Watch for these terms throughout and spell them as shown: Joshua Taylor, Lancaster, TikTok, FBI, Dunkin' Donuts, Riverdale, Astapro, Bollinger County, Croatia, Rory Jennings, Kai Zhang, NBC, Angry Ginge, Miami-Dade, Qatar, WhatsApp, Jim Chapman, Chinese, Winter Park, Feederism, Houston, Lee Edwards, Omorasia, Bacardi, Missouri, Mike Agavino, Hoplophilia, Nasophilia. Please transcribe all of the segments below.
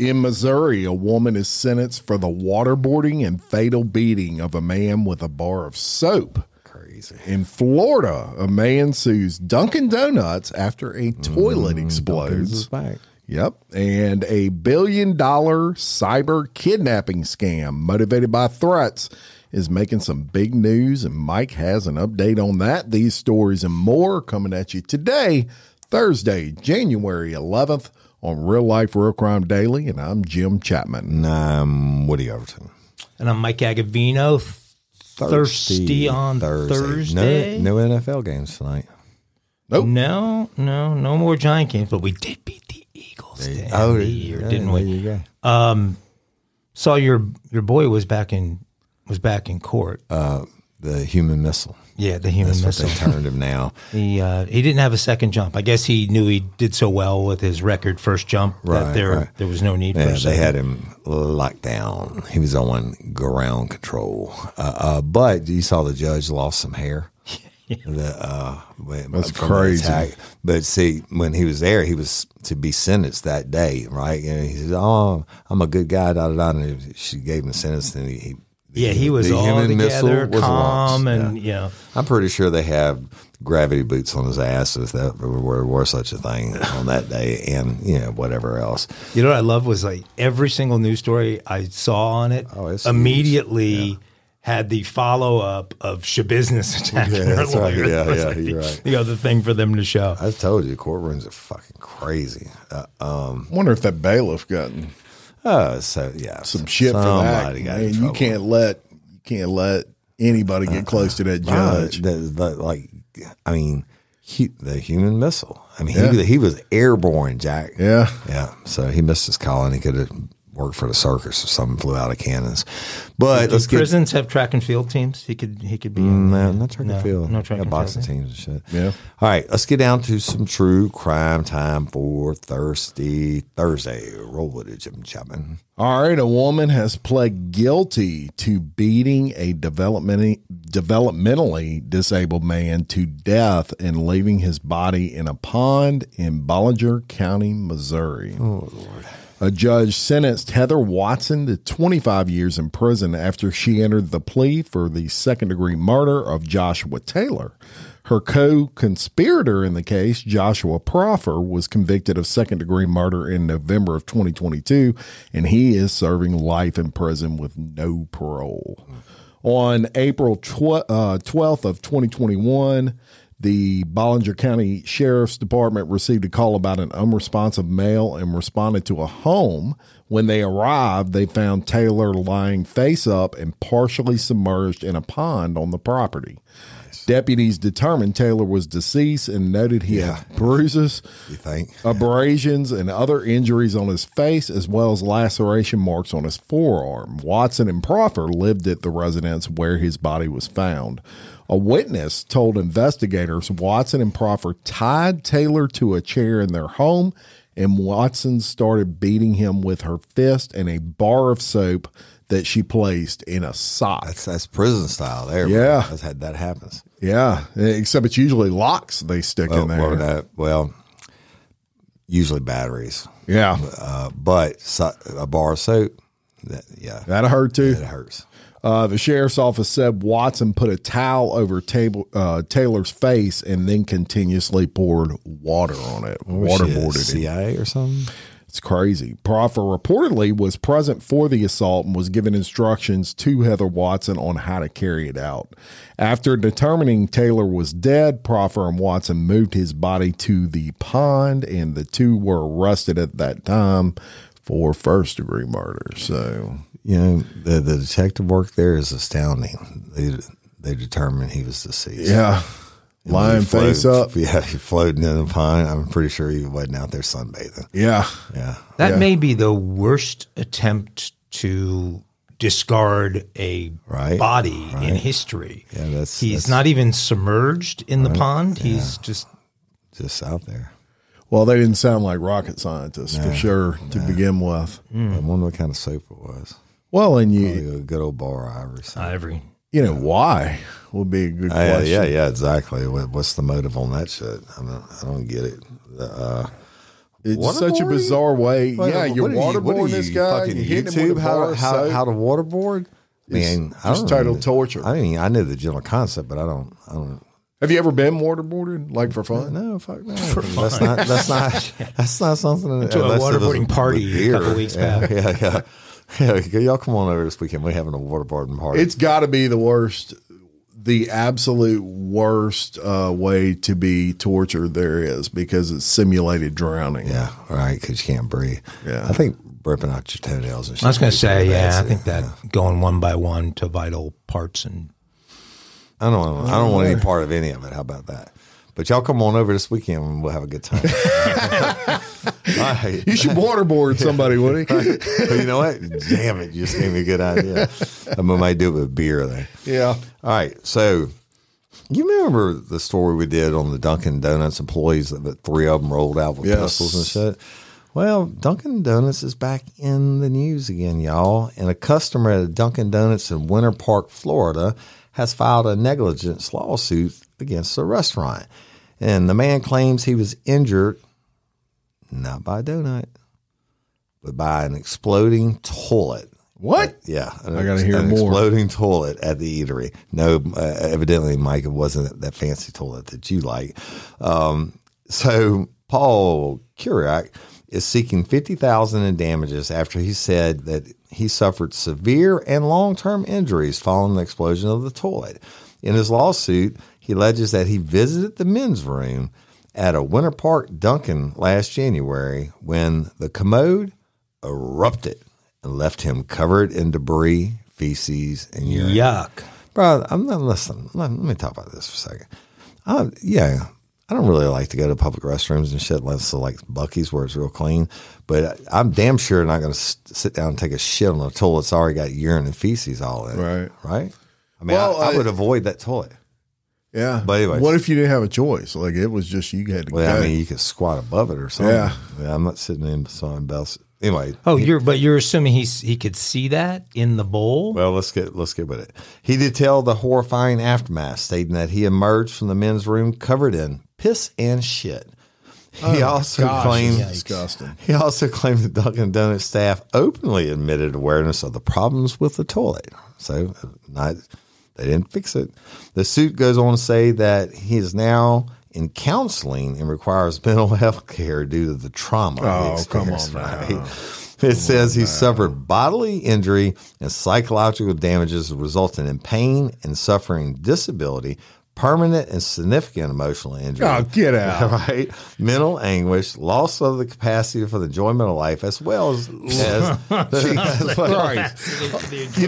In Missouri, a woman is sentenced for the waterboarding and fatal beating of a man with a bar of soap. Crazy. In Florida, a man sues Dunkin' Donuts after a toilet explodes. Yep. And a $1 billion cyber kidnapping scam motivated by threats is making some big news. And Mike has an update on that. These stories and more coming at you today, Thursday, January 11th. On Real Life, Real Crime Daily, and I'm Jim Chapman. And I'm Woody Overton. And I'm Mike Agavino. Thirsty on Thursday. No NFL games tonight. Nope. No more Giant games, but we did beat the Eagles didn't we? You go. Saw your boy was back in court. The human missile. Yeah, the human missile. That's what they turned him now. He didn't have a second jump. I guess he knew he did so well with his record first jump that there was no need for a second. They had him locked down. He was on ground control. But you saw the judge lost some hair. That's crazy. But see, when he was there, he was to be sentenced that day, right? And he said, "Oh, I'm a good guy." Da, da, da. And she gave him a sentence, and he he was all together, calm, and I'm pretty sure they have gravity boots on his ass if there were such a thing on that day, and whatever else. You know what I love was like every single news story I saw on it immediately had the follow up of Shabusiness attacking their lawyer. Right. Yeah, you're right. The other thing for them to show. I told you, courtrooms are fucking crazy. Wonder if that bailiff got. Some shit for that. Man, you can't let anybody get close to that judge. The human missile. He was airborne, Jack. Yeah, yeah. So he missed his call, and he could have worked for the circus if something flew out of cannons. But prisons have track and field teams? He could be in. No, not track and field. No track and field. Boxing teams and shit. Yeah. All right, let's get down to some true crime time for Thirsty Thursday. Roll with it, Jim Chapman. All right, a woman has pled guilty to beating a developmentally disabled man to death and leaving his body in a pond in Bollinger County, Missouri. Oh, Lord. A judge sentenced Heather Watson to 25 years in prison after she entered the plea for the second-degree murder of Joshua Taylor. Her co-conspirator in the case, Joshua Proffer, was convicted of second-degree murder in November of 2022, and he is serving life in prison with no parole. On April 12th of 2021, the Bollinger County Sheriff's Department received a call about an unresponsive male and responded to a home. When they arrived, they found Taylor lying face up and partially submerged in a pond on the property. Nice. Deputies determined Taylor was deceased and noted he had bruises, abrasions, and other injuries on his face, as well as laceration marks on his forearm. Watson and Proffer lived at the residence where his body was found. A witness told investigators Watson and Proffer tied Taylor to a chair in their home, and Watson started beating him with her fist and a bar of soap that she placed in a sock. That's prison style there. Yeah. That happens. Yeah. Except it's usually locks they stick in there. Usually batteries. Yeah. But a bar of soap, that'll hurt too. It hurts. The sheriff's office said Watson put a towel over Taylor's face and then continuously poured water on it. Waterboarded it. CIA or something? It's crazy. Proffer reportedly was present for the assault and was given instructions to Heather Watson on how to carry it out. After determining Taylor was dead, Proffer and Watson moved his body to the pond, and the two were arrested at that time for first-degree murder. So... the detective work there is astounding. They determined he was deceased. Yeah. Lying face up. Yeah, he floating in a pond. I'm pretty sure he wasn't out there sunbathing. Yeah. Yeah. That may be the worst attempt to discard a body in history. Yeah, he's not even submerged in the pond. He's just out there. Well, they didn't sound like rocket scientists for sure to begin with. Mm. I wonder what kind of soap it was. Well, and a good old bar ivory. You know why would be a good question. Yeah, exactly. What's the motive on that shit? I don't get it. It's such a bizarre way. You're waterboarding this guy. You're hitting him with a bar of soap. How to waterboard? I mean, it's total torture. I mean, I know the general concept, but I don't. Have you ever been waterboarded, like for fun? No, fuck no. For fun. That's not something. That, to a waterboarding party a couple weeks back. Yeah. Yeah, y'all come on over this weekend. We're having a waterboarding party. It's got to be the absolute worst way to be tortured there is, because it's simulated drowning. Yeah, right, because you can't breathe. Yeah, I think ripping out your toenails and shit. I was going to say, I think that going one by one to vital parts and. I don't want any part of any of it. How about that? But y'all come on over this weekend and we'll have a good time. Right. You should waterboard somebody, Woody. Right. Well, you know what? Damn it. You just gave me a good idea. I might do it with beer there. Yeah. All right. So you remember the story we did on the Dunkin' Donuts employees that 3 of them rolled out with pistols and shit? Well, Dunkin' Donuts is back in the news again, y'all. And a customer at Dunkin' Donuts in Winter Park, Florida has filed a negligence lawsuit against the restaurant. And the man claims he was injured not by a donut, but by an exploding toilet. What? I got to hear more. An exploding toilet at the eatery. No, evidently, Mike, it wasn't that fancy toilet that you like. So Paul Kuriak is seeking $50,000 in damages after he said that he suffered severe and long-term injuries following the explosion of the toilet. In his lawsuit, he alleges that he visited the men's room at a Winter Park Dunkin' last January when the commode erupted and left him covered in debris, feces, and urine. Yuck. Bro, listen, let me talk about this for a second. I don't really like to go to public restrooms and shit, unless it's like Buc-ee's where it's real clean. But I'm damn sure not going to sit down and take a shit on a toilet that's already got urine and feces all in it. Right? I mean, I would avoid that toilet. Yeah. But anyway. What if you didn't have a choice? Like, it was just you had to go. I mean, you could squat above it or something. Yeah I'm not sitting in something else. Anyway. Oh, you're assuming he could see that in the bowl? Well, let's get with it. He detailed the horrifying aftermath, stating that he emerged from the men's room covered in piss and shit. He also claimed the Dunkin' Donuts staff openly admitted awareness of the problems with the toilet. So they didn't fix it. The suit goes on to say that he is now in counseling and requires mental health care due to the trauma. Oh, come on now. It says he suffered bodily injury and psychological damages resulting in pain and suffering disability, permanent and significant emotional injury. Oh, get out. Right? Mental anguish, loss of the capacity for the enjoyment of life, as well as... You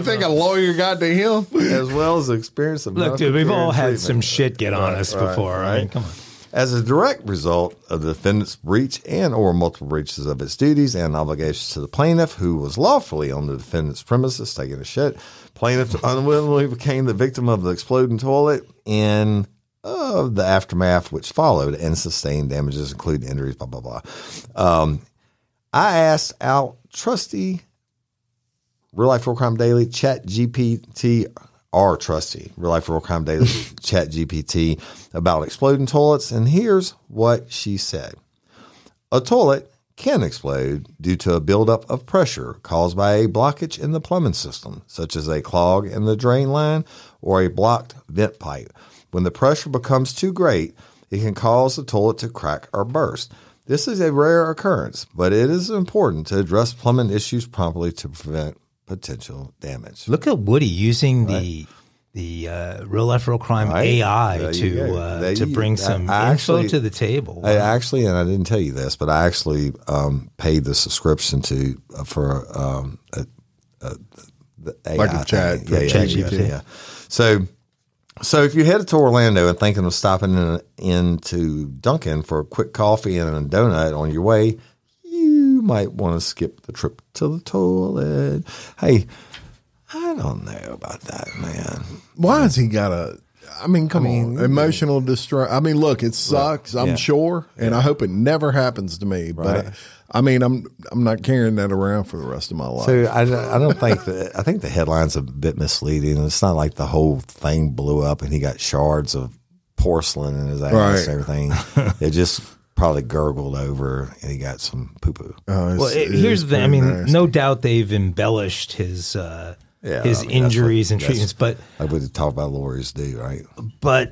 think a lawyer got to him? As well as the experience of... Look, dude, we've all had some shit get on us before, right? Come on. As a direct result of the defendant's breach and or multiple breaches of its duties and obligations to the plaintiff, who was lawfully on the defendant's premises taking a shit, plaintiff unwittingly became the victim of the exploding toilet and of the aftermath which followed, and sustained damages, including injuries, blah, blah, blah. I asked our trusty Real Life Real Crime Daily Chat GPT, our trusty Real Life Real Crime Daily Chat GPT, about exploding toilets, and here's what she said. A toilet can explode due to a buildup of pressure caused by a blockage in the plumbing system, such as a clog in the drain line or a blocked vent pipe. When the pressure becomes too great, it can cause the toilet to crack or burst. This is a rare occurrence, but it is important to address plumbing issues promptly to prevent potential damage. Look at Woody using the Real Life Real Crime AI to bring some info to the table. Wow. I didn't tell you this, but I actually paid the subscription to for the AI. Like a chat GPT. So So if you're headed to Orlando and thinking of stopping into Dunkin' for a quick coffee and a donut on your way, you might want to skip the trip to the toilet. Hey, I don't know about that, man. Why has he got a... I mean, come on. Emotional distress. I mean, look, it sucks, right. I'm sure. And I hope it never happens to me. Right. But I mean, I'm not carrying that around for the rest of my life. So I don't think that, I think the headline's a bit misleading. It's not like the whole thing blew up and he got shards of porcelain in his ass and everything. It just probably gurgled over and he got some poo-poo. Oh, well, here's the thing. I mean, nasty. No doubt they've embellished his injuries and treatments, but I would talk about lawyers do, right? But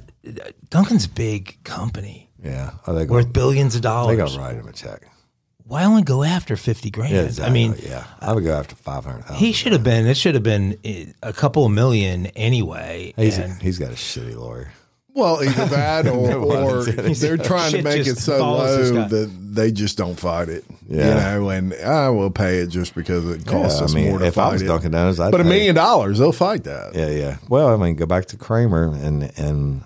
Dunkin's a big company, worth billions of dollars. They got to write him a check. Why only go after $50,000? Yeah, exactly. I mean, I would go after $500,000. He should have been. It should have been a couple of million anyway. He's got a shitty lawyer. Well, either that or they're trying to make it so low that they just don't fight it. Yeah. You know, and I will pay it just because it costs us more to fight it. If I was Dunkin' Donuts, I'd pay it. But $1 million, they'll fight that. Yeah, yeah. Well, I mean, go back to Kramer and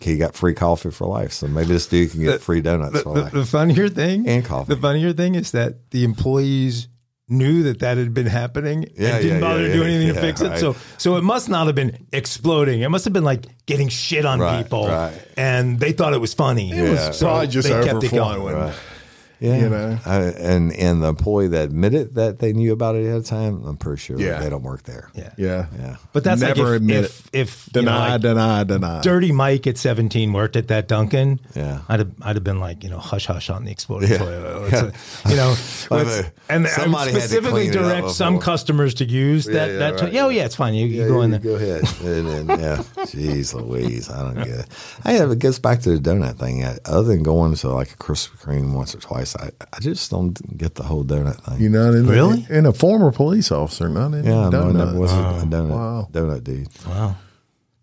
he got free coffee for life. So maybe this dude can get free donuts for life. The funnier thing is that the employees knew that had been happening and didn't bother to do anything to fix it. So it must not have been exploding. It must have been like getting shit on people. Right. And they thought it was funny. It was probably just overflowing. Right. Yeah. You know? And the employee that admitted that they knew about it ahead of time, I'm pretty sure they don't work there. Yeah. Yeah. Yeah. But that's never like if deny. Dirty Mike at 17 worked at that Dunkin'. Yeah. I'd have been like, hush on the exploding toilet. It's and somebody specifically direct some customers to use that. It's fine. You go in there. Go ahead. Jeez Louise. I don't get it. It gets back to the donut thing. Other than going to like a Krispy Kreme once or twice, I just don't get the whole donut thing. You're not in really? And a former police officer, not in donut. I never was a donut. Wow. Donut dude. Wow.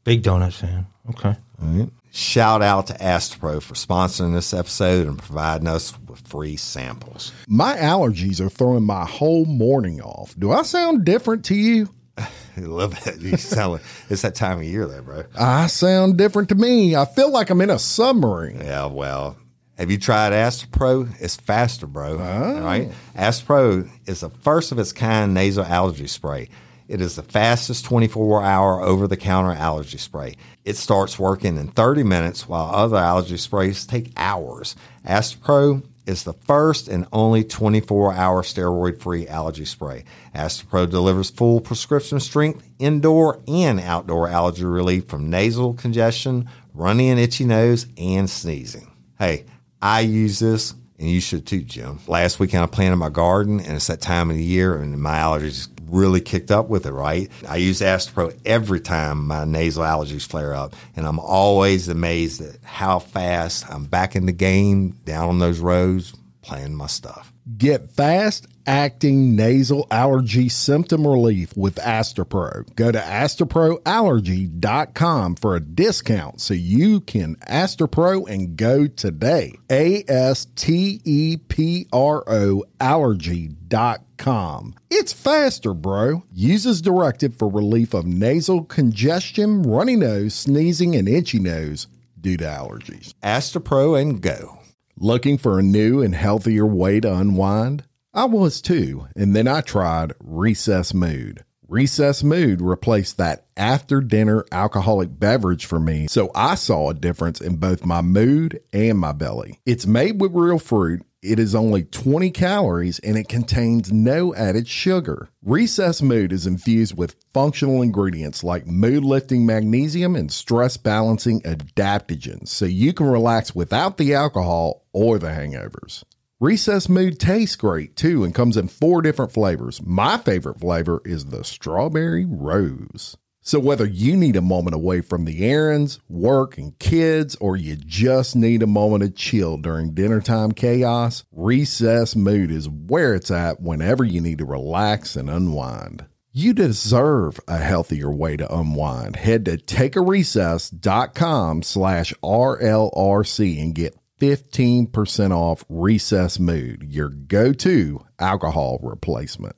Big donut fan. Okay. All right. Shout out to Astapro for sponsoring this episode and providing us with free samples. My allergies are throwing my whole morning off. Do I sound different to you? I love it. You sound like, it's that time of year though, bro. I sound different to me. I feel like I'm in a submarine. Yeah, well... Have you tried Astapro? It's faster, bro. Oh. Right? Astapro is the first of its kind nasal allergy spray. It is the fastest 24-hour over-the-counter allergy spray. It starts working in 30 minutes while other allergy sprays take hours. Astapro is the first and only 24-hour steroid-free allergy spray. Astapro delivers full prescription strength indoor and outdoor allergy relief from nasal congestion, runny and itchy nose, and sneezing. Hey, I use this, and you should too, Jim. Last weekend, I planted my garden, and it's that time of the year, and my allergies really kicked up with it, right? I use Astapro every time my nasal allergies flare up, and I'm always amazed at how fast I'm back in the game, down on those roads, playing my stuff. Get fast-acting nasal allergy symptom relief with Astapro. Go to AstapRoAllergy.com for a discount so you can Astapro and go today. ASTEPRO Allergy.com. It's faster, bro. Uses directed for relief of nasal congestion, runny nose, sneezing, and itchy nose due to allergies. Astapro and go. Looking for a new and healthier way to unwind? I was too, and then I tried Recess Mood. Recess Mood replaced that after-dinner alcoholic beverage for me, so I saw a difference in both my mood and my belly. It's made with real fruit. It is only 20 calories, and it contains no added sugar. Recess Mood is infused with functional ingredients like mood-lifting magnesium and stress-balancing adaptogens, so you can relax without the alcohol or the hangovers. Recess Mood tastes great, too, and comes in 4 different flavors. My favorite flavor is the strawberry rose. So whether you need a moment away from the errands, work, and kids, or you just need a moment of chill during dinnertime chaos, Recess Mood is where it's at whenever you need to relax and unwind. You deserve a healthier way to unwind. Head to takearecess.com/RLRC and get 15% off Recess Mood, your go-to alcohol replacement.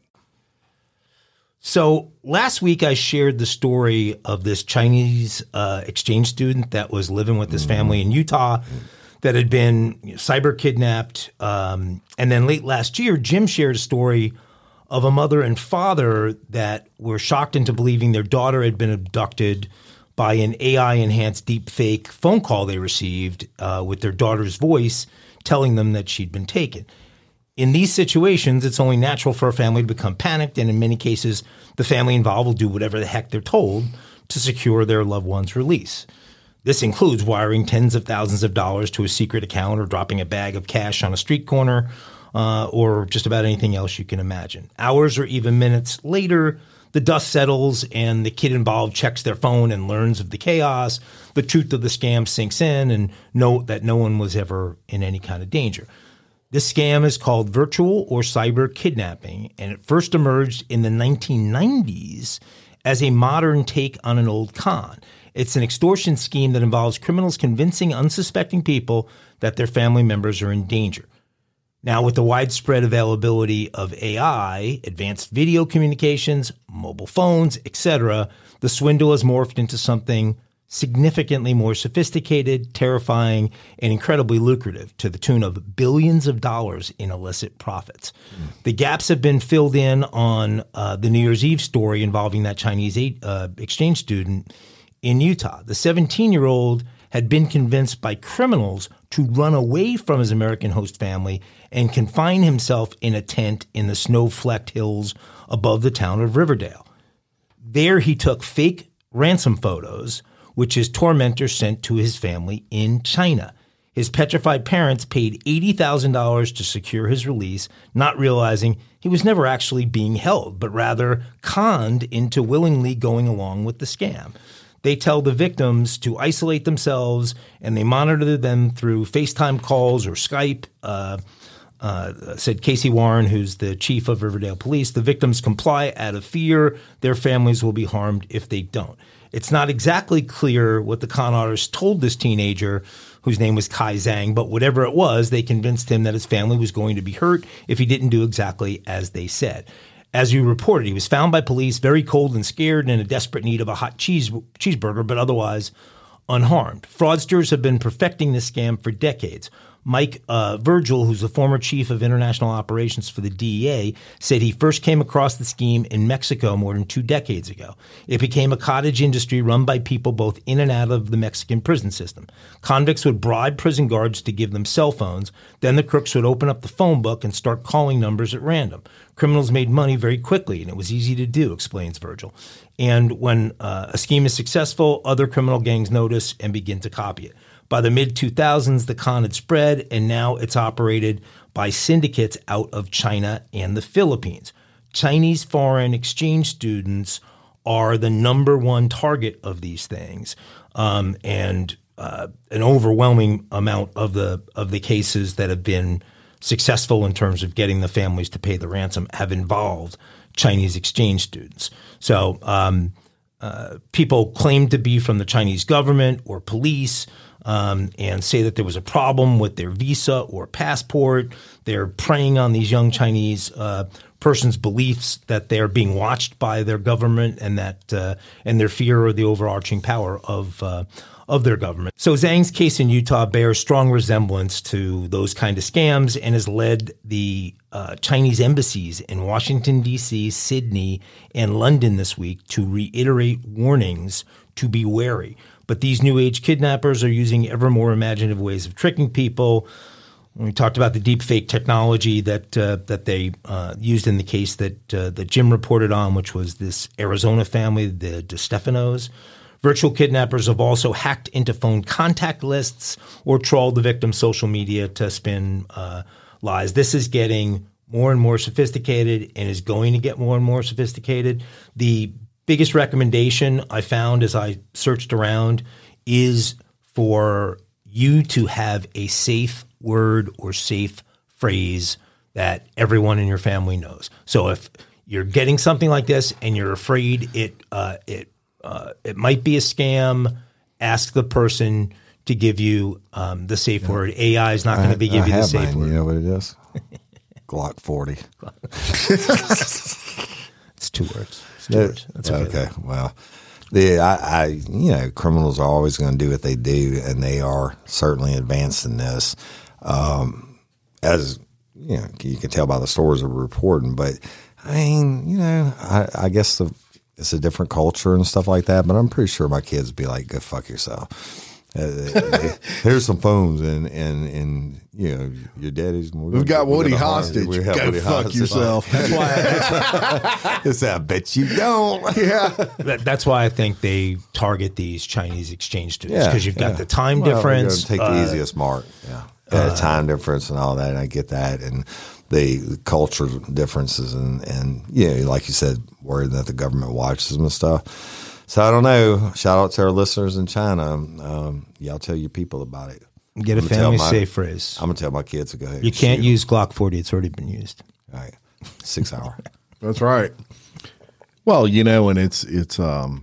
So last week I shared the story of this Chinese exchange student that was living with his family in Utah that had been cyber kidnapped. And then late last year, Jim shared a story of a mother and father that were shocked into believing their daughter had been abducted by an AI-enhanced deepfake phone call they received with their daughter's voice telling them that she'd been taken. In these situations, it's only natural for a family to become panicked, and in many cases, the family involved will do whatever the heck they're told to secure their loved one's release. This includes wiring tens of thousands of dollars to a secret account or dropping a bag of cash on a street corner or just about anything else you can imagine. Hours or even minutes later, the dust settles and the kid involved checks their phone and learns of the chaos. The truth of the scam sinks in and note that no one was ever in any kind of danger. This scam is called virtual or cyber kidnapping, and it first emerged in the 1990s as a modern take on an old con. It's an extortion scheme that involves criminals convincing unsuspecting people that their family members are in danger. Now, with the widespread availability of AI, advanced video communications, mobile phones, etc., the swindle has morphed into something significantly more sophisticated, terrifying, and incredibly lucrative to the tune of billions of dollars in illicit profits. The gaps have been filled in on the New Year's Eve story involving that Chinese exchange student in Utah. The 17-year-old had been convinced by criminals to run away from his American host family and confine himself in a tent in the snow-flecked hills above the town of Riverdale. There he took fake ransom photos, which his tormentor sent to his family in China. His petrified parents paid $80,000 to secure his release, not realizing he was never actually being held, but rather conned into willingly going along with the scam. They tell the victims to isolate themselves, and they monitor them through FaceTime calls or Skype, said Casey Warren, who's the chief of Riverdale Police. The victims comply out of fear. Their families will be harmed if they don't. It's not exactly clear what the con artist told this teenager, whose name was Kai Zhang, but whatever it was, they convinced him that his family was going to be hurt if he didn't do exactly as they said. As you reported, he was found by police very cold and scared and in a desperate need of a hot cheeseburger, but otherwise unharmed. Fraudsters have been perfecting this scam for decades. Mike Virgil, who's the former chief of international operations for the DEA, said he first came across the scheme in Mexico more than 2 decades ago. It became a cottage industry run by people both in and out of the Mexican prison system. Convicts would bribe prison guards to give them cell phones. Then the crooks would open up the phone book and start calling numbers at random. Criminals made money very quickly, and it was easy to do, explains Virgil. And when a scheme is successful, other criminal gangs notice and begin to copy it. By the mid-2000s, the con had spread, and now it's operated by syndicates out of China and the Philippines. Chinese foreign exchange students are the #1 target of these things, and an overwhelming amount of the cases that have been successful in terms of getting the families to pay the ransom have involved Chinese exchange students. So people claim to be from the Chinese government or police, and say that there was a problem with their visa or passport. They're preying on these young Chinese persons' beliefs that they're being watched by their government and that and their fear or the overarching power of their government. So Zhang's case in Utah bears strong resemblance to those kind of scams and has led the Chinese embassies in Washington, D.C., Sydney, and London this week to reiterate warnings to be wary. But these new age kidnappers are using ever more imaginative ways of tricking people. We talked about the deepfake technology that they used in the case that Jim reported on, which was this Arizona family, the DeStefanos. Virtual kidnappers have also hacked into phone contact lists or trawled the victim's social media to spin lies. This is getting more and more sophisticated and is going to get more and more sophisticated. The biggest recommendation I found as I searched around is for you to have a safe word or safe phrase that everyone in your family knows. So if you're getting something like this and you're afraid it might be a scam, ask the person to give you the safe word. AI is not going to be giving you the safe word. You know what it is? Glock 40. two words. It's two words. That's okay. Well, criminals are always going to do what they do, and they are certainly advanced in this. As you know, you can tell by the stories that we're reporting. But I mean, you know, I guess it's a different culture and stuff like that. But I'm pretty sure my kids would be like, "Go fuck yourself." Here's some phones and you know your daddy's. We've got Woody hostage. We have Woody fuck hostage. Yourself. That's why. It's I bet you don't. Yeah. That's why I think they target these Chinese exchange students because you've got the time difference. Take the easiest mark. Yeah. Time difference and all that. And I get that. And the culture differences and yeah, like you said, worried that the government watches them and stuff. So I don't know. Shout out to our listeners in China. Y'all tell your people about it. Get a family safe phrase. I'm going to tell my kids to go ahead. You can't use Glock 40. It's already been used. All right. 6 hour. That's right. Well, you know, and it's interesting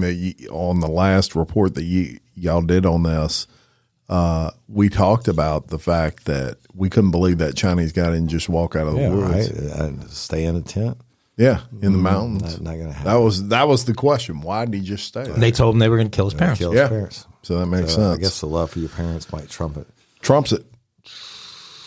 that on the last report that y'all did on this, we talked about the fact that we couldn't believe that Chinese guy didn't just walk out of the woods. Right. Stay in a tent. Yeah, in the mountains. Not gonna happen. That was the question. Why did he just stay? And they told him they were going to kill his parents. So that makes sense. I guess the love for your parents might trump it. Trumps it.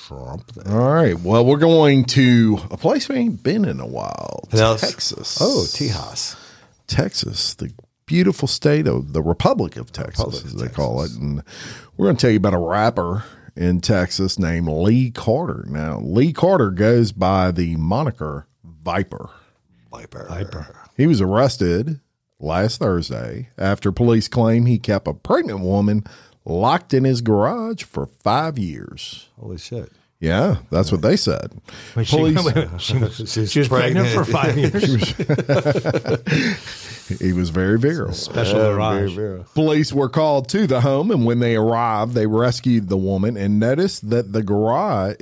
Trump that. All right. Well, we're going to a place we ain't been in a while. Texas. Oh, Tejas. Texas, the beautiful state of the Republic of Texas, as they call it. And we're going to tell you about a rapper in Texas named Lee Carter. Now, Lee Carter goes by the moniker Viper. He was arrested last Thursday after police claim he kept a pregnant woman locked in his garage for 5 years. Holy shit. Yeah, that's what they said. Wait, she was pregnant for 5 years. He was very virile. Special. Police were called to the home, and when they arrived, they rescued the woman and noticed that the garage...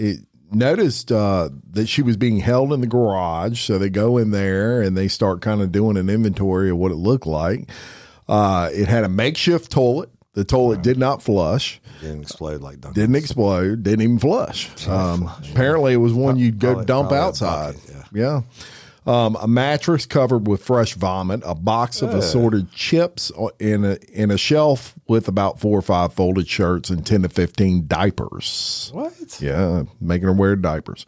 Noticed that she was being held in the garage. So they go in there and they start kind of doing an inventory of what it looked like. It had a makeshift toilet. The toilet did not flush. Didn't explode like Dunkin'. Didn't explode. Didn't even flush. Apparently it was one you'd go dump outside. Bucket, yeah. A mattress covered with fresh vomit, a box of assorted chips, in a shelf with about 4 or 5 folded shirts and 10 to 15 diapers. What? Yeah, making her wear diapers.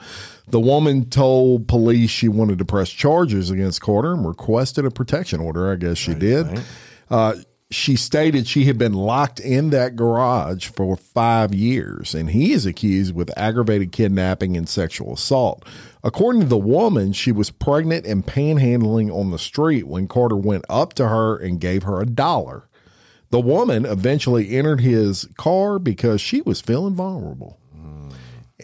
The woman told police she wanted to press charges against Carter and requested a protection order. I guess she did. Right. She stated she had been locked in that garage for 5 years, and he is accused with aggravated kidnapping and sexual assault. According to the woman, she was pregnant and panhandling on the street when Carter went up to her and gave her $1. The woman eventually entered his car because she was feeling vulnerable,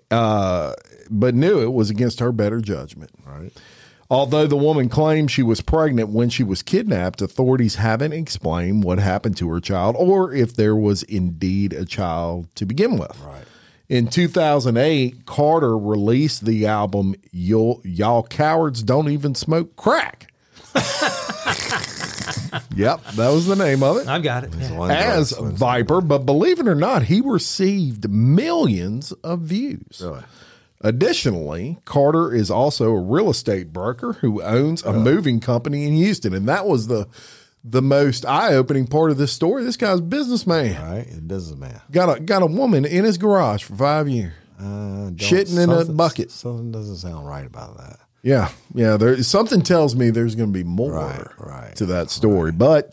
but knew it was against her better judgment. Right. Although the woman claimed she was pregnant when she was kidnapped, authorities haven't explained what happened to her child or if there was indeed a child to begin with. Right. In 2008, Carter released the album, Y'all Cowards Don't Even Smoke Crack. Yep, that was the name of it. I've got it. Yeah. As Viper, but believe it or not, he received millions of views. Really? Additionally, Carter is also a real estate broker who owns a moving company in Houston. And that was the most eye-opening part of this story. This guy's a businessman. All right, a businessman. Got a woman in his garage for 5 years. Shitting in a bucket. Something doesn't sound right about that. Yeah, yeah. Something tells me there's going to be more to that story. Right.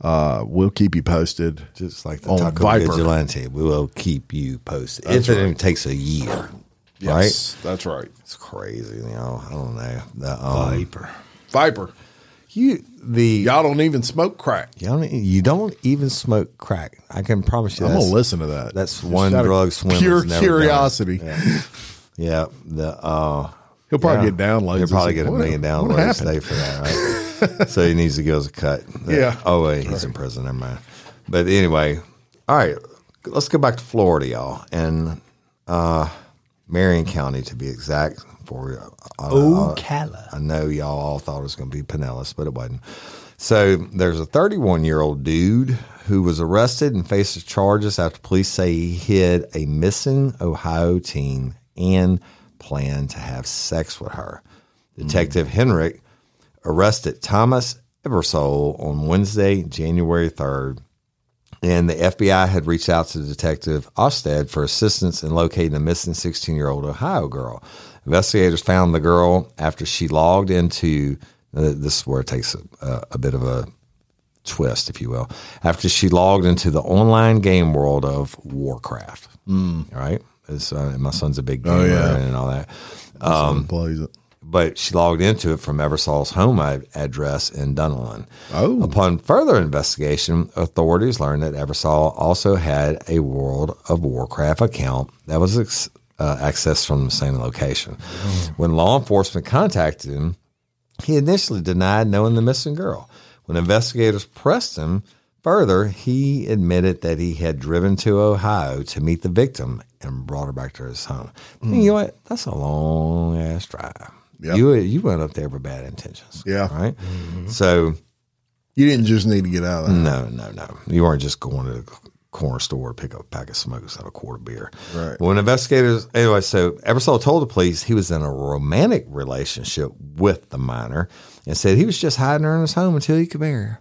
But we'll keep you posted. Just like the on Taco Viper. Vigilante, we will keep you posted. If it takes a year. Yes, right? That's right. It's crazy, you know. I don't know. The Viper. Y'all don't even smoke crack. You don't even smoke crack. I can promise you. I'm gonna listen to that. That's just one drug swindler. Pure curiosity. Yeah. He'll probably get downloads. He'll probably get a 1 million downloads today for that, right? So he needs to give us a cut. Oh wait, he's in prison. Never mind. But anyway, all right. Let's go back to Florida, y'all, and Marion County, to be exact. For Ocala. I know y'all all thought it was going to be Pinellas, but it wasn't. So there's a 31-year-old dude who was arrested and faces charges after police say he hid a missing Ohio teen and planned to have sex with her. Detective Henrik arrested Thomas Eversole on Wednesday, January 3rd. And the FBI had reached out to Detective Ostad for assistance in locating a missing 16-year-old Ohio girl. Investigators found the girl after she logged into, this is where it takes a bit of a twist, if you will, after she logged into the online game world of Warcraft, right? My son's a big gamer and all that. Plays it. But she logged into it from Eversole's home address in Dunelan. Oh. Upon further investigation, authorities learned that Eversole also had a World of Warcraft account that was accessed from the same location. Oh. When law enforcement contacted him, he initially denied knowing the missing girl. When investigators pressed him further, he admitted that he had driven to Ohio to meet the victim and brought her back to his home. Mm. You know what? That's a long-ass drive. Yep. You went up there with bad intentions. Yeah. Right? Mm-hmm. So you didn't just need to get out of that. No. You weren't just going to the corner store to pick up a pack of smokes and a quart of beer. Right. When investigators, anyway, so Eversole told the police he was in a romantic relationship with the minor and said he was just hiding her in his home until he could marry her.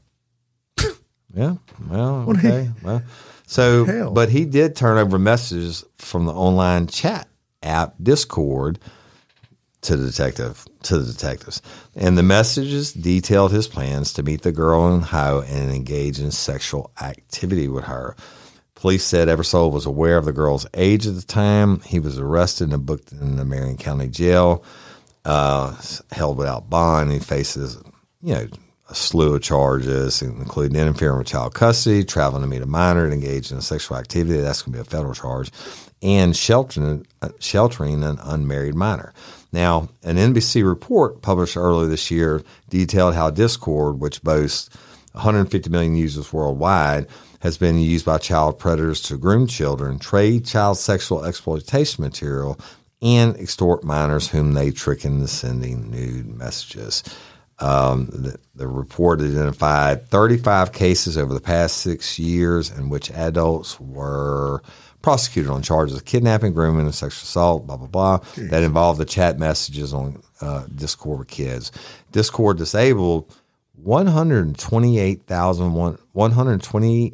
Yeah. Well, okay. Well, so, hell? But he did turn over messages from the online chat app Discord to the detectives, and the messages detailed his plans to meet the girl in Ohio and engage in sexual activity with her. Police said Eversole was aware of the girl's age at the time. He was arrested and booked in the Marion County Jail, held without bond. He faces, a slew of charges, including interfering with child custody, traveling to meet a minor, and engaging in sexual activity. That's going to be a federal charge, and sheltering an unmarried minor. Now, an NBC report published earlier this year detailed how Discord, which boasts 150 million users worldwide, has been used by child predators to groom children, trade child sexual exploitation material, and extort minors whom they trick into sending nude messages. The report identified 35 cases over the past 6 years in which adults were prosecuted on charges of kidnapping, grooming, and sexual assault, blah, blah, blah, jeez, that involved the chat messages on Discord with kids. Discord disabled 153,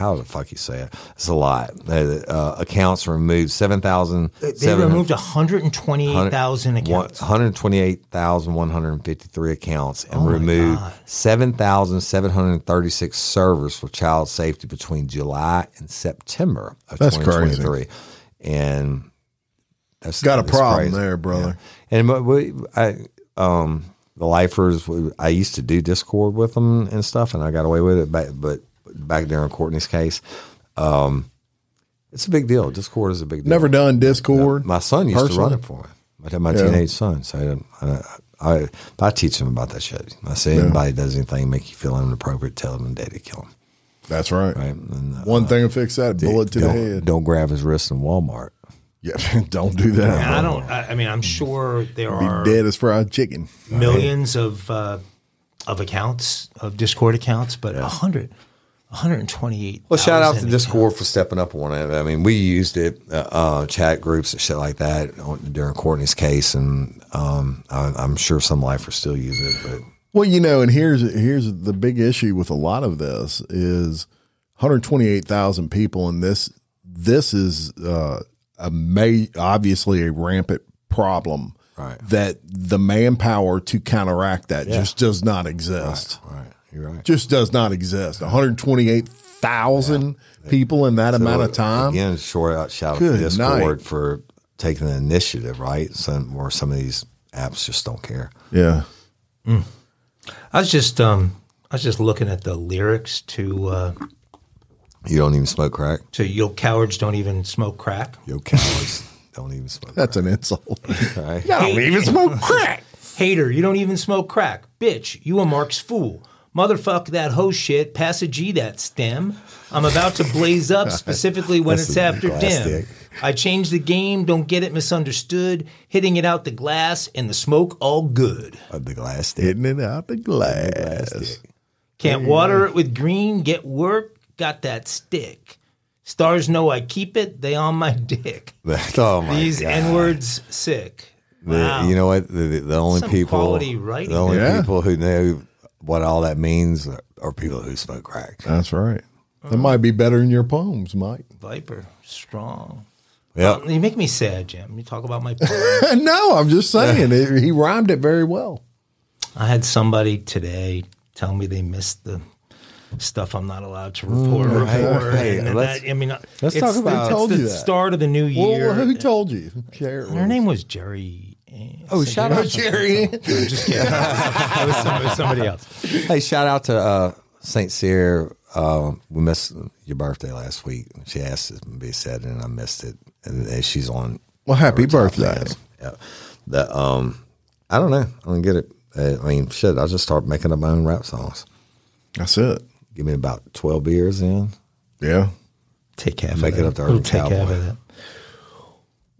how the fuck you say it? It's a lot. Accounts removed 7,000. They removed 128,000 accounts. 128,153 accounts and removed 7,736 servers for child safety between July and September of 2023. Crazy. And that's got a problem crazy there, brother. Yeah. And the lifers, I used to do Discord with them and stuff, and I got away with it, but back during Courtney's case, it's a big deal. Discord is a big deal. Never done Discord. My son used to run it for me. My teenage son. So I teach him about that shit. I say anybody does anything make you feel inappropriate, tell them daddy kill him. That's right. And, one thing will fix that: bullet to the head. Don't grab his wrist in Walmart. Yeah, don't do that. Man, I don't. I mean, I'm sure there are dead as fried chicken. Millions of accounts of Discord accounts, but 128. Well, shout out to Discord for stepping up on it. I mean, we used it, chat groups and shit like that during Courtney's case, and I'm sure some lifers still use it. But. Well, and here's the big issue with a lot of this is 128,000 people, and this is obviously a rampant problem, right, that the manpower to counteract that just does not exist. Right. You're right. Just does not exist. 128,000 people in that amount of time. Again, shout out to Discord for taking the initiative, right? Some of these apps just don't care. Yeah. Mm. I was just looking at the lyrics to. You don't even smoke crack. So yo cowards don't even smoke crack. Yo cowards don't even smoke. That's crack. An insult. Right. You don't even smoke crack. Hater, you don't even smoke crack. Bitch, you a Mark's fool. Motherfuck that hoe shit. Pass a G that stem. I'm about to blaze up specifically when it's after dim. I changed the game. Don't get it misunderstood. Hitting it out the glass and the smoke all good. The glass stick. Hitting it out the glass. Can't water it with green. Get work. Got that stick. Stars know I keep it. They on my dick. Oh my God. These N-words sick. Wow. You know what? The only people who know what all that means are people who smoke crack. That's right. That might be better in your poems, Mike. Viper, strong. Yep. You make me sad, Jim. You talk about my poems. No, I'm just saying. He rhymed it very well. I had somebody today tell me they missed the stuff I'm not allowed to report. Let's talk about the start of the new year. Well, who told you? Her name was Jerry. Oh, shout out Jerry. Just kidding. It was somebody else. Hey, shout out to St. Cyr. We missed your birthday last week. She asked it to be said, and I missed it. And she's on. Well, happy birthday. Yeah. I don't know. I don't get it. I mean, shit, I'll just start making up my own rap songs. That's it. Give me about 12 beers in. Yeah. Take half of it up to Urban Cowboy.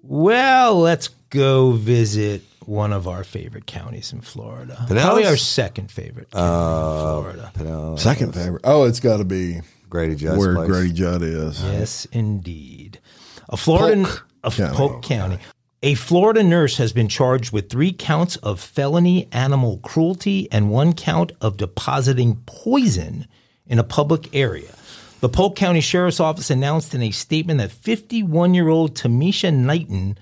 Well, let's go visit one of our favorite counties in Florida. Pinellas? Probably our second favorite county in Florida. Pinellas. Second favorite. Oh, it's got to be Grady Judd's where place. Grady Judd is. Yes, indeed. Polk County. A Florida nurse has been charged with 3 counts of felony animal cruelty and 1 count of depositing poison in a public area. The Polk County Sheriff's Office announced in a statement that 51-year-old Tamisha Knighton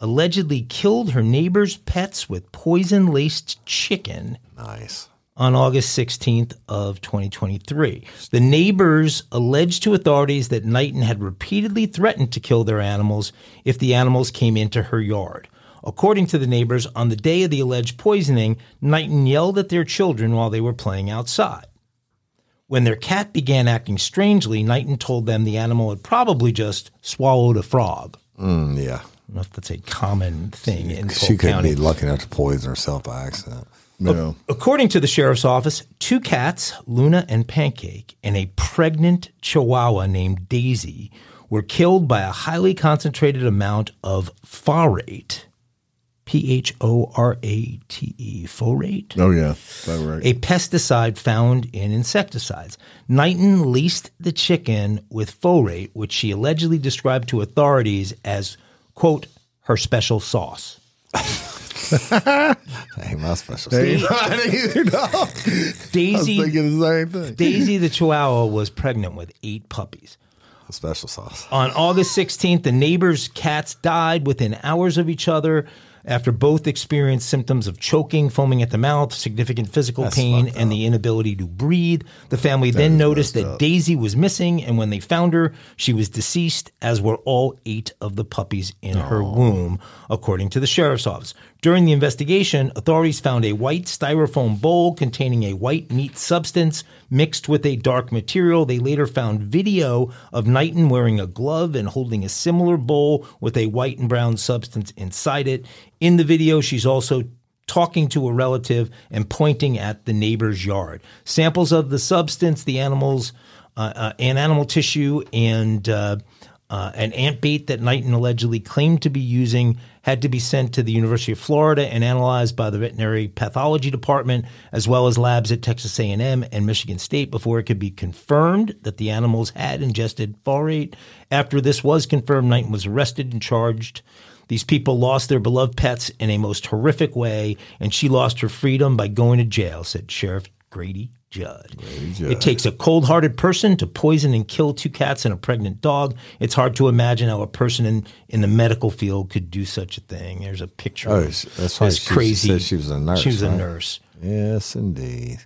allegedly killed her neighbor's pets with poison-laced chicken. Nice. On August 16th of 2023. The neighbors alleged to authorities that Knighton had repeatedly threatened to kill their animals if the animals came into her yard. According to the neighbors, on the day of the alleged poisoning, Knighton yelled at their children while they were playing outside. When their cat began acting strangely, Knighton told them the animal had probably just swallowed a frog. Yeah. I don't know if that's a common thing in Polk County. She could be lucky enough to poison herself by accident. No. According to the sheriff's office, 2 cats, Luna and Pancake, and a pregnant chihuahua named Daisy were killed by a highly concentrated amount of phorate. Phorate. Phorate? Oh, yeah. Phorate. A pesticide found in insecticides. Knighton laced the chicken with phorate, which she allegedly described to authorities as, quote, her special sauce. That ain't my special. Daisy the Chihuahua was pregnant with 8 puppies. A special sauce. On August 16th, the neighbors' cats died within hours of each other after both experienced symptoms of choking, foaming at the mouth, significant physical pain, and the inability to breathe. The family then noticed that Daisy was missing, and when they found her, she was deceased, as were all 8 of the puppies in her womb, according to the sheriff's office. During the investigation, authorities found a white styrofoam bowl containing a white meat substance mixed with a dark material. They later found video of Knighton wearing a glove and holding a similar bowl with a white and brown substance inside it. In the video, she's also talking to a relative and pointing at the neighbor's yard. Samples of the substance, the animals, and animal tissue, and an ant bait that Knighton allegedly claimed to be using had to be sent to the University of Florida and analyzed by the veterinary pathology department, as well as labs at Texas A&M and Michigan State, before it could be confirmed that the animals had ingested phorate. After this was confirmed, Knighton was arrested and charged. These people lost their beloved pets in a most horrific way, and she lost her freedom by going to jail, said Sheriff Grady Judd. It takes a cold-hearted person to poison and kill 2 cats and a pregnant dog. It's hard to imagine how a person in the medical field could do such a thing. There's a picture. Oh, that's why said she was a nurse. She was a nurse. Yes, indeed.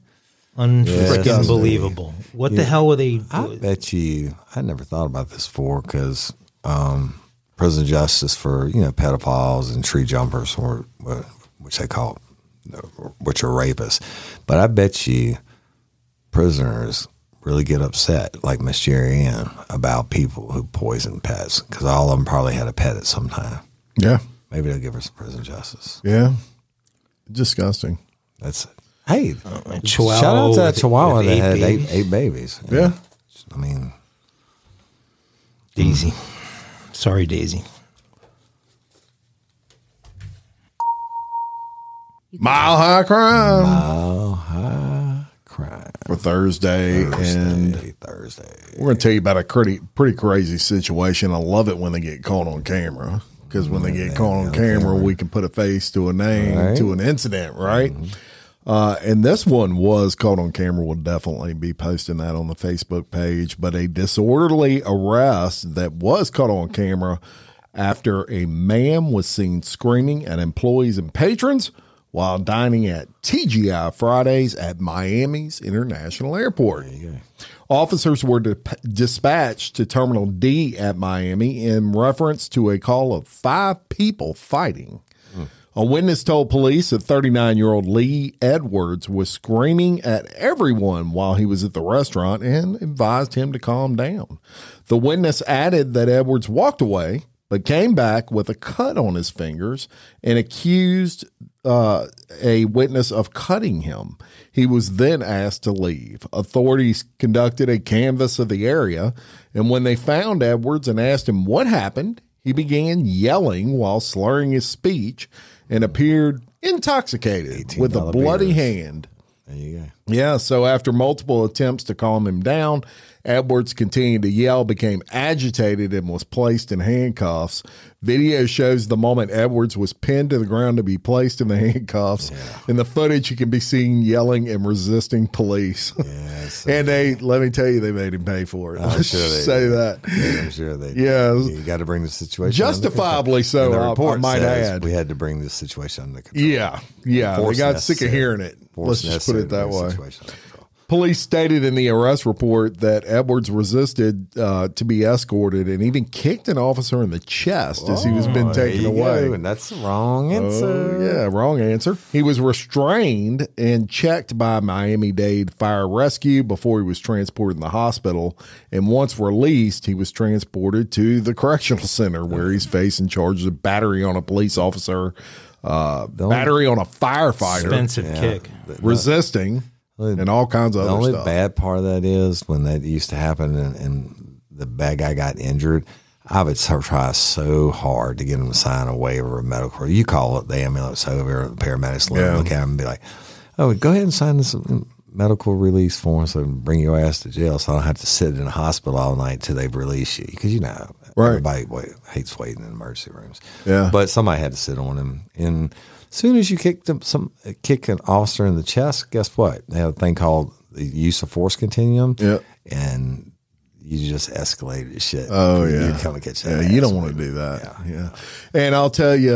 Unfreaking believable. What the hell were they doing? I bet you I never thought about this before because prison justice for pedophiles and tree jumpers, or which they call, which are rapists. But I bet you prisoners really get upset, like Miss Jerry Ann, about people who poison pets, because all of them probably had a pet at some time. Yeah, maybe they'll give her some prison justice. Yeah, disgusting. That's it. Hey, Chihuahua, shout out to that Chihuahua that had eight babies. Yeah, I mean Daisy. Sorry, Daisy. Mile High Crime. For Thursday. We're going to tell you about a pretty crazy situation. I love it when they get caught on camera. because when they get caught on camera, we can put a face to a name, to an incident, right? Mm-hmm. And this one was caught on camera. We'll definitely be posting that on the Facebook page. But a disorderly arrest that was caught on camera after a man was seen screaming at employees and patrons while dining at TGI Fridays at Miami's International Airport. Officers were dispatched to Terminal D at Miami in reference to a call of five people fighting. A witness told police that 39-year-old Lee Edwards was screaming at everyone while he was at the restaurant and advised him to calm down. The witness added that Edwards walked away but came back with a cut on his fingers and accused a witness of cutting him. He was then asked to leave. Authorities conducted a canvass of the area, and when they found Edwards and asked him what happened, he began yelling while slurring his speech and appeared intoxicated with a bloody hand. There you go. Yeah, so after multiple attempts to calm him down, Edwards continued to yell, became agitated, and was placed in handcuffs. Video shows the moment Edwards was pinned to the ground to be placed in the handcuffs. Yeah. In the footage, you can be seen yelling and resisting police. Yes, and they, let me tell you, they made him pay for it. I'm Let's sure they say did. That. Yeah, I'm sure they did. Yeah. You got to bring the situation justifiably so, the report I might add. We had to bring this situation under control. Yeah, yeah. We got sick of hearing it. Let's just put it that way. Police stated in the arrest report that Edwards resisted to be escorted and even kicked an officer in the chest as he was being taken away. And that's the wrong answer. Wrong answer. He was restrained and checked by Miami-Dade Fire Rescue before he was transported in the hospital. And once released, he was transported to the correctional center where he's facing charges of battery on a police officer, battery on a firefighter, kick, resisting. And all kinds of other stuff. The only bad part of that is when that used to happen and the bad guy got injured, I would try so hard to get him to sign a waiver of medical. You call it the ambulance over, the paramedics look at him and be like, oh, go ahead and sign this medical release form so I can bring your ass to jail so I don't have to sit in a hospital all night until they release you. Because, you know, everybody hates waiting in emergency rooms. Yeah. But somebody had to sit on him. And soon as you kick an officer in the chest, guess what? They have a thing called the use of force continuum, and you just escalated shit. Oh yeah, you come and get that. Yeah, you don't want to do that. Yeah. And I'll tell you,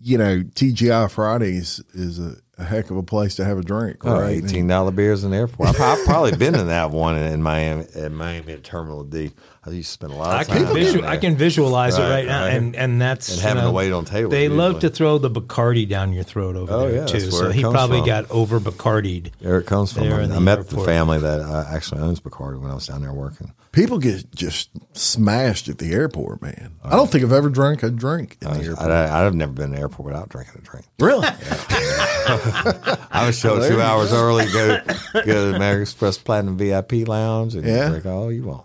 you know, TGI Fridays is a heck of a place to have a drink. Right? $18 beers in the airport. I've probably been in that one in Miami. In Miami at Terminal D. I used to spend a lot of time. I can visualize it right now, and that's having to wait on table. They love to throw the Bacardi down your throat over there too. So he probably got over Bacardi'd. There it comes from. I met the family that actually owns Bacardi when I was down there working. People get just smashed at the airport, man. I don't think I've ever drank a drink at the airport. I've never been to the airport without drinking a drink. Really? I would show 2 hours early, go to the American Express Platinum VIP Lounge, and drink all you want.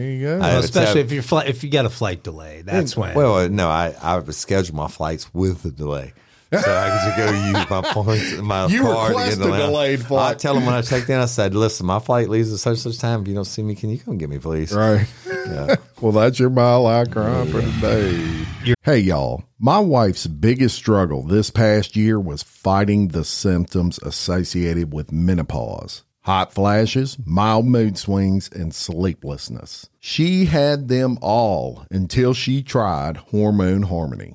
There you go. Especially if you got a flight delay, that's when. Well, no, I would schedule my flights with the delay, so I could just go use my points, my card. You request a delayed flight. I tell them when I checked in, I said, "Listen, my flight leaves at such time. If you don't see me, can you come get me, please?" Right. Yeah. Well, that's your mile high crime for today. Hey, y'all. My wife's biggest struggle this past year was fighting the symptoms associated with menopause. Hot flashes, mild mood swings, and sleeplessness. She had them all until she tried Hormone Harmony.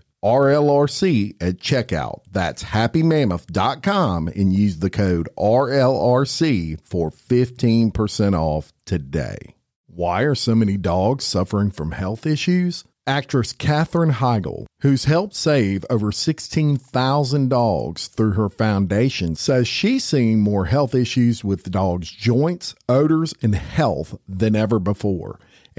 RLRC at checkout. That's happymammoth.com and use the code RLRC for 15% off today. Why are so many dogs suffering from health issues? Actress Katherine Heigl, who's helped save over 16,000 dogs through her foundation, says she's seeing more health issues with dogs' joints, odors, and health than ever before.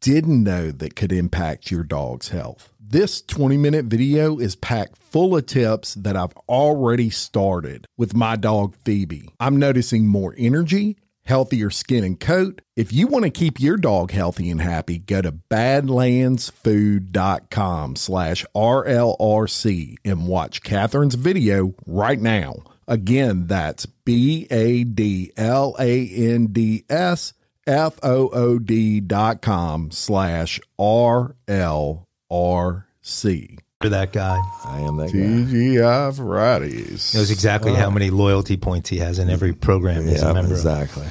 didn't know that could impact your dog's health. This 20-minute video is packed full of tips that I've already started with my dog, Phoebe. I'm noticing more energy, healthier skin and coat. If you want to keep your dog healthy and happy, go to badlandsfood.com/RLRC and watch Catherine's video right now. Again, that's badlandsfood.com/RLRC. You're that guy. I am that guy. TGI Fridays. Knows exactly how many loyalty points he has in every program. Yeah, exactly.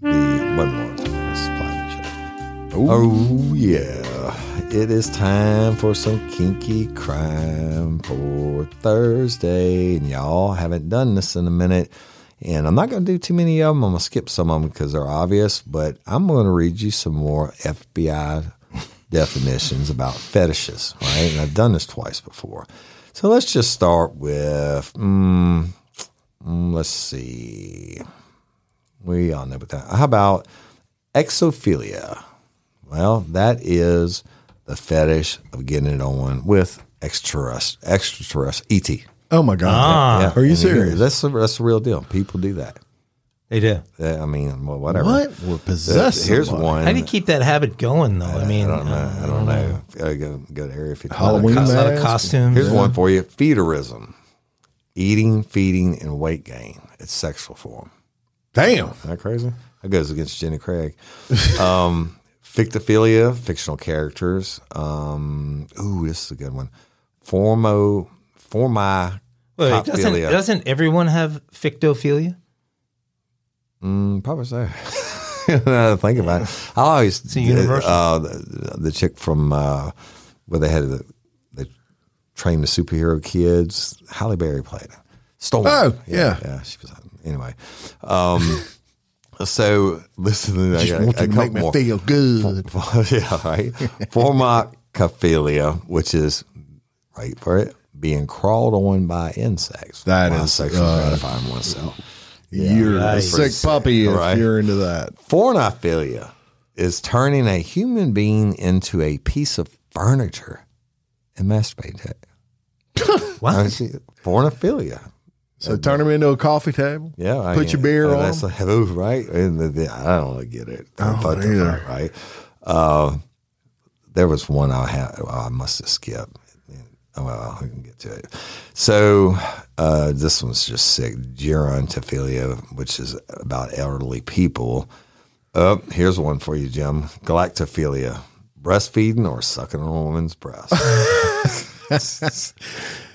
The one more time. Let's find each other. Oh, yeah. It is time for some kinky crime for Thursday. And y'all haven't done this in a minute. And I'm not going to do too many of them. I'm going to skip some of them because they're obvious. But I'm going to read you some more FBI definitions about fetishes, right? And I've done this twice before. So let's just start with, let's see. We all know what that. How about exophilia? Well, that is the fetish of getting it on with extraterrestrial ET. Oh my God. Yeah. Are you serious? That's the real deal. People do that. They do. I mean, well, whatever. What? We're possessed. Here's one. How do you keep that habit going, though? I mean, I don't know. Go to Area 50. Halloween mask. A lot of costumes. Here's one for you. Feederism. Eating, feeding, and weight gain. It's sexual form. Damn. Isn't that crazy? That goes against Jenny Craig. Fictophilia. Fictional characters. Ooh, this is a good one. Wait, doesn't everyone have fictophilia? Probably so. Think about it. I always universal. The chick from where they had they trained the superhero kids. Halle Berry played Storm. Oh yeah. She was anyway. So listen, make me feel good. Yeah, right. Formicophilia, which is right for it being crawled on by insects. That is sexually gratifying oneself. Yeah, you're a sick puppy if you're into that. Fornophilia is turning a human being into a piece of furniture and masturbate to it. What? Fornophilia. So turn them into a coffee table? Yeah. Put your beer on. That's right? And I don't get it. I don't either. Right? There was one I must have skipped. Well, I can get to it. So this one's just sick. Gerontophilia, which is about elderly people. Here's one for you, Jim. Galactophilia, breastfeeding or sucking on a woman's breast.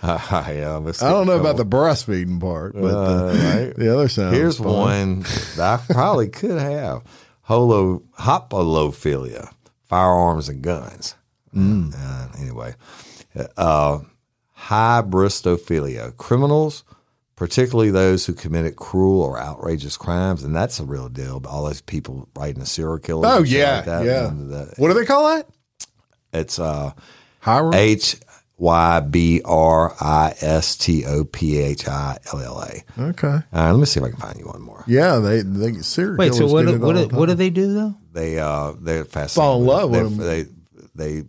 I don't know about the breastfeeding part, but the other sound. Here's one that I probably could have. Hoplophilia, firearms and guns. Anyway. hybristophilia, criminals, particularly those who committed cruel or outrageous crimes. And that's a real deal. All those people writing a serial killer. Oh, yeah. Like that. Yeah. What do they call that? It's Hybristophilia. Okay. Let me see if I can find you one more. Yeah, they get serial killers. Wait, so what do they do, though? They're fascinated. Fall in love with them. They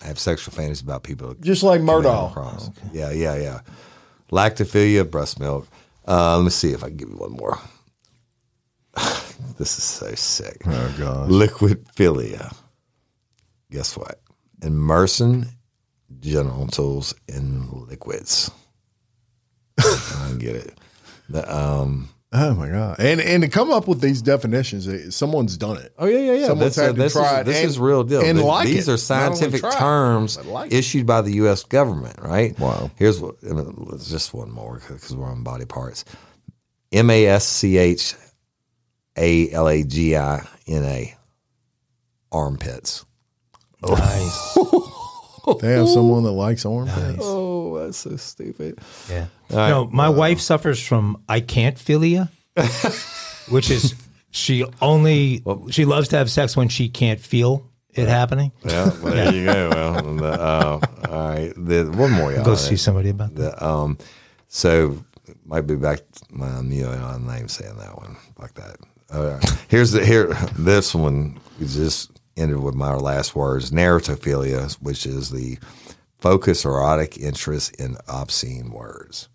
have sexual fantasies about people. Just like Murdaugh. Oh, okay. Yeah. Lactophilia, breast milk. Let me see if I can give you one more. This is so sick. Oh, gosh. Liquidphilia. Guess what? Immersion genitals in liquids. I don't get it. Oh, my God. And to come up with these definitions, someone's done it. Oh, yeah. Someone's had to try it. This is real deal. These are scientific terms issued by the U.S. government, right? Wow. Here's what, just one more because we're on body parts. MASCHALAGINA. Armpits. Nice. They have someone that likes armpits. Nice. Oh, that's so stupid. Yeah. Right. No, my wife suffers from I can't philia, which is she loves to have sex when she can't feel it happening. Yeah, well, there you go. Well, all right. One more. Go see somebody about that. So might be back my name saying that one like that. This one is just ended with my last words, narratophilia, which is the focus erotic interest in obscene words.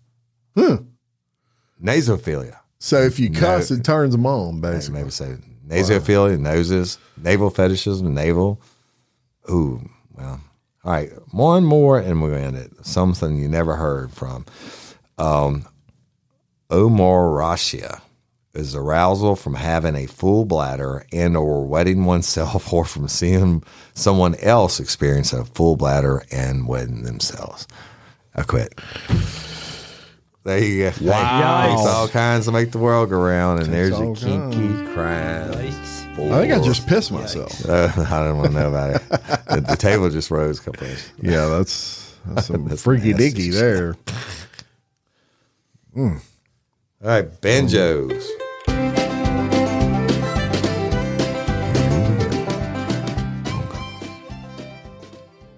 Nasophilia. So if you cuss, it turns them on, basically. Maybe say nasophilia, noses, navel fetishism, navel. Ooh, well, all right. One more and we'll end it. Something you never heard from. Omorasia is arousal from having a full bladder and or wetting oneself or from seeing someone else experience a full bladder and wetting themselves. I quit. There you go. Wow. Takes all kinds to make the world go round, and there's your kinky crime. I think I just pissed myself. I don't want to know about it. The table just rose a couple inches. Yeah, that's some freaky diggy there. All right, banjos.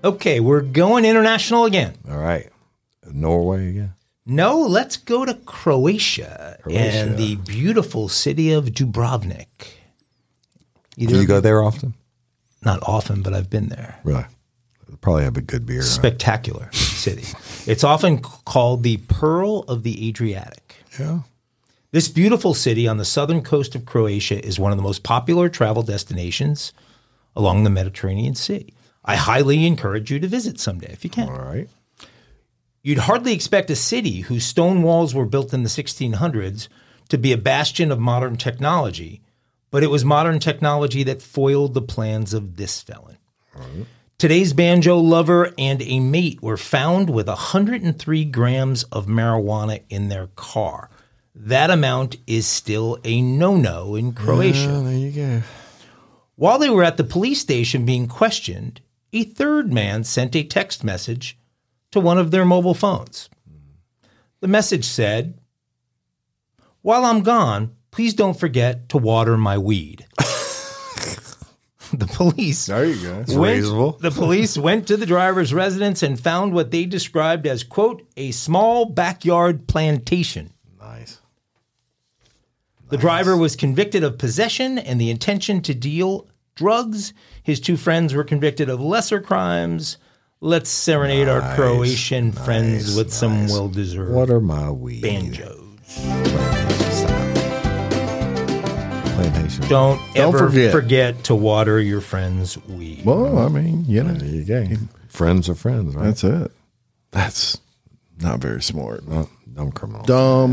Okay, we're going international again. All right. Norway again? No, let's go to Croatia. And the beautiful city of Dubrovnik. Do you go there often? Not often, but I've been there. Really? Probably have a good beer. Spectacular city. It's often called the Pearl of the Adriatic. Yeah. This beautiful city on the southern coast of Croatia is one of the most popular travel destinations along the Mediterranean Sea. I highly encourage you to visit someday if you can. All right. You'd hardly expect a city whose stone walls were built in the 1600s to be a bastion of modern technology, but it was modern technology that foiled the plans of this felon. All right. Today's banjo lover and a mate were found with 103 grams of marijuana in their car. That amount is still a no-no in Croatia. Oh, there you go. While they were at the police station being questioned, a third man sent a text message to one of their mobile phones. The message said, "While I'm gone, please don't forget to water my weed." The police. There you go. It's reasonable. The police went to the driver's residence and found what they described as, quote, a small backyard plantation. Nice. The driver was convicted of possession and the intention to deal drugs. His two friends were convicted of lesser crimes. Let's serenade our Croatian friends with some well-deserved banjos. Don't ever forget to water your friends' weed. Well, I mean, friends are friends, right? That's it. That's not very smart. No, dumb criminal.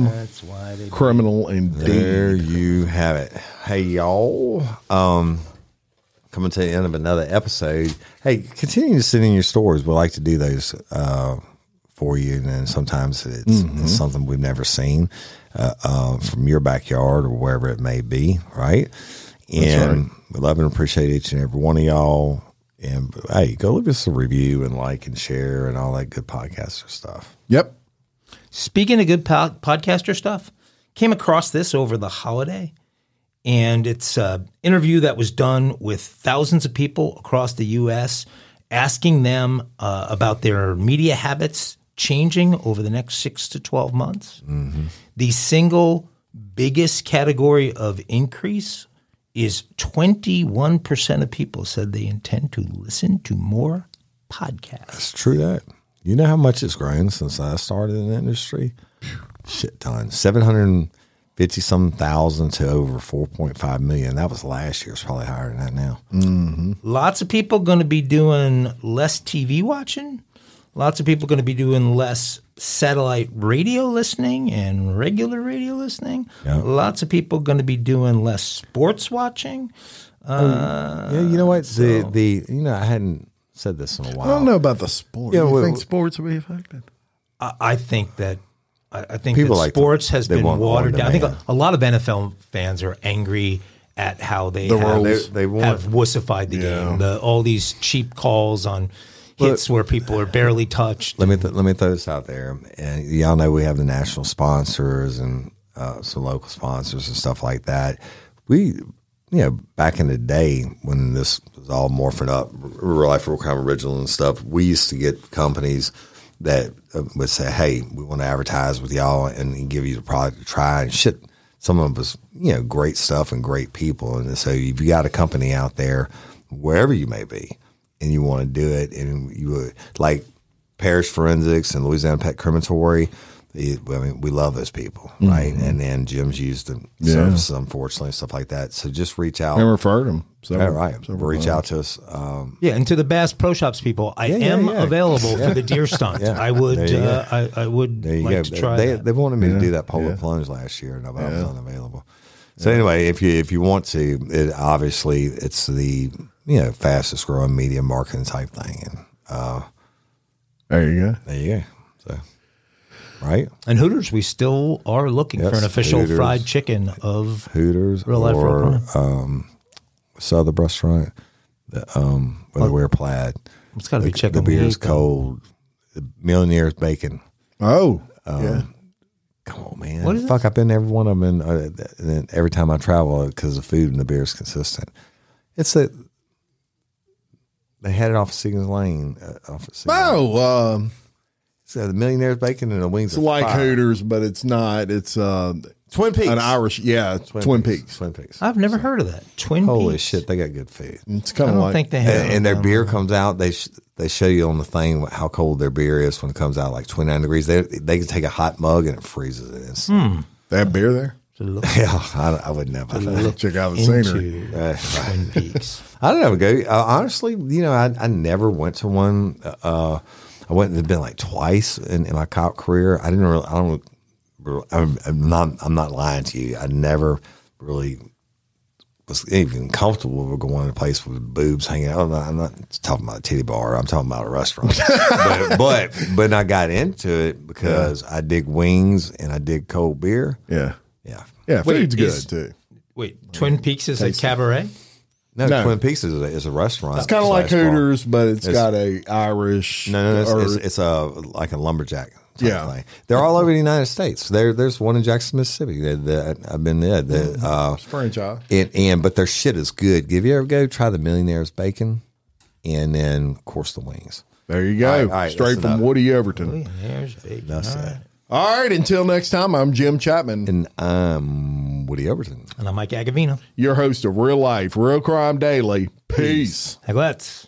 That's why they criminal indeed. There you have it. Hey, y'all. Coming to the end of another episode. Hey, continue to send in your stories. We like to do those for you, and then sometimes it's something we've never seen from your backyard or wherever it may be, right? And we love and appreciate each and every one of y'all. And hey, go leave us a review and like and share and all that good podcaster stuff. Yep. Speaking of good podcaster stuff, came across this over the holiday. And it's an interview that was done with thousands of people across the U.S., asking them about their media habits changing over the next 6 to 12 months. Mm-hmm. The single biggest category of increase is 21% of people said they intend to listen to more podcasts. That's true that. You know how much it's grown since I started in the industry? Shit ton. 750-some thousand to over 4.5 million. That was last year. It's probably higher than that now. Mm-hmm. Lots of people going to be doing less TV watching. Lots of people going to be doing less satellite radio listening and regular radio listening. Yep. Lots of people going to be doing less sports watching. Yeah, you know what? So, I hadn't said this in a while. I don't know about the sports. Yeah, you think sports will be affected? I think sports has been watered down. I think a lot of NFL fans are angry at how they have wussified the game. All these cheap calls on hits where people are barely touched. Let me throw this out there. And y'all know we have the national sponsors and some local sponsors and stuff like that. Back in the day when this was all morphing up, Real Life, Real Crime Original and stuff, we used to get companies that would say, hey, we want to advertise with y'all and give you the product to try and shit. Some of it was, great stuff and great people. And so if you got a company out there, wherever you may be, and you want to do it, and you would like Parish Forensics and Louisiana Pet Crematory. We love those people, right? Mm-hmm. And then Jim's used them, services, unfortunately, stuff like that. So just reach out. And referred them. Reach out to us. And to the Bass Pro Shops people, I am available for the deer stunt. Yeah. I would like to try that. They wanted me to do that polar plunge last year, and I was unavailable. So anyway, if you want to, it's the fastest growing media marketing type thing. And there you go. There you go. So. Right. And Hooters, we still are looking for an official Hooters, fried chicken of Hooters Real Life or Southern restaurant. Whether we're plaid, it's got to be chicken. The beer's cold. The millionaire's bacon. Oh, come on, man! What is I've been to every one of them, and every time I travel, because the food and the beer's consistent. They had it off of Seagans Lane. So the millionaire's bacon and the wings. It's like Hooters, but it's not. It's Twin Peaks. An Irish, Twin Peaks. Twin Peaks. I've never heard of that. Holy shit, they got good food. It's kind of think they have. And their beer comes out. They show you on the thing how cold their beer is when it comes out, like 29 degrees. They can take a hot mug and it freezes it instantly. They have beer there. I would never. Check out the scenery. Twin Peaks. I don't ever go. Honestly, I never went to one. I went and been like twice in my cop career. I didn't really. I'm not lying to you. I never really was even comfortable with going to a place with boobs hanging out. I'm not talking about a titty bar. I'm talking about a restaurant. but I got into it because I dig wings and I dig cold beer. Yeah. Food's good too. Wait, Twin Peaks is a cabaret? No, Twin Peaks is a restaurant. It's kind of like Hooters, but it's got a Irish. It's like a lumberjack type thing. They're all over the United States. There's one in Jackson, Mississippi. I've been there. It's franchise. But their shit is good. If you ever go, try the millionaire's bacon, and then of course the wings. There you go. All right, straight from Woody Everton. Millionaire's bacon. That's it. All right, until next time, I'm Jim Chapman. And I'm Woody Everton. And I'm Mike Agavino. Your host of Real Life, Real Crime Daily. Peace. Hey, let's.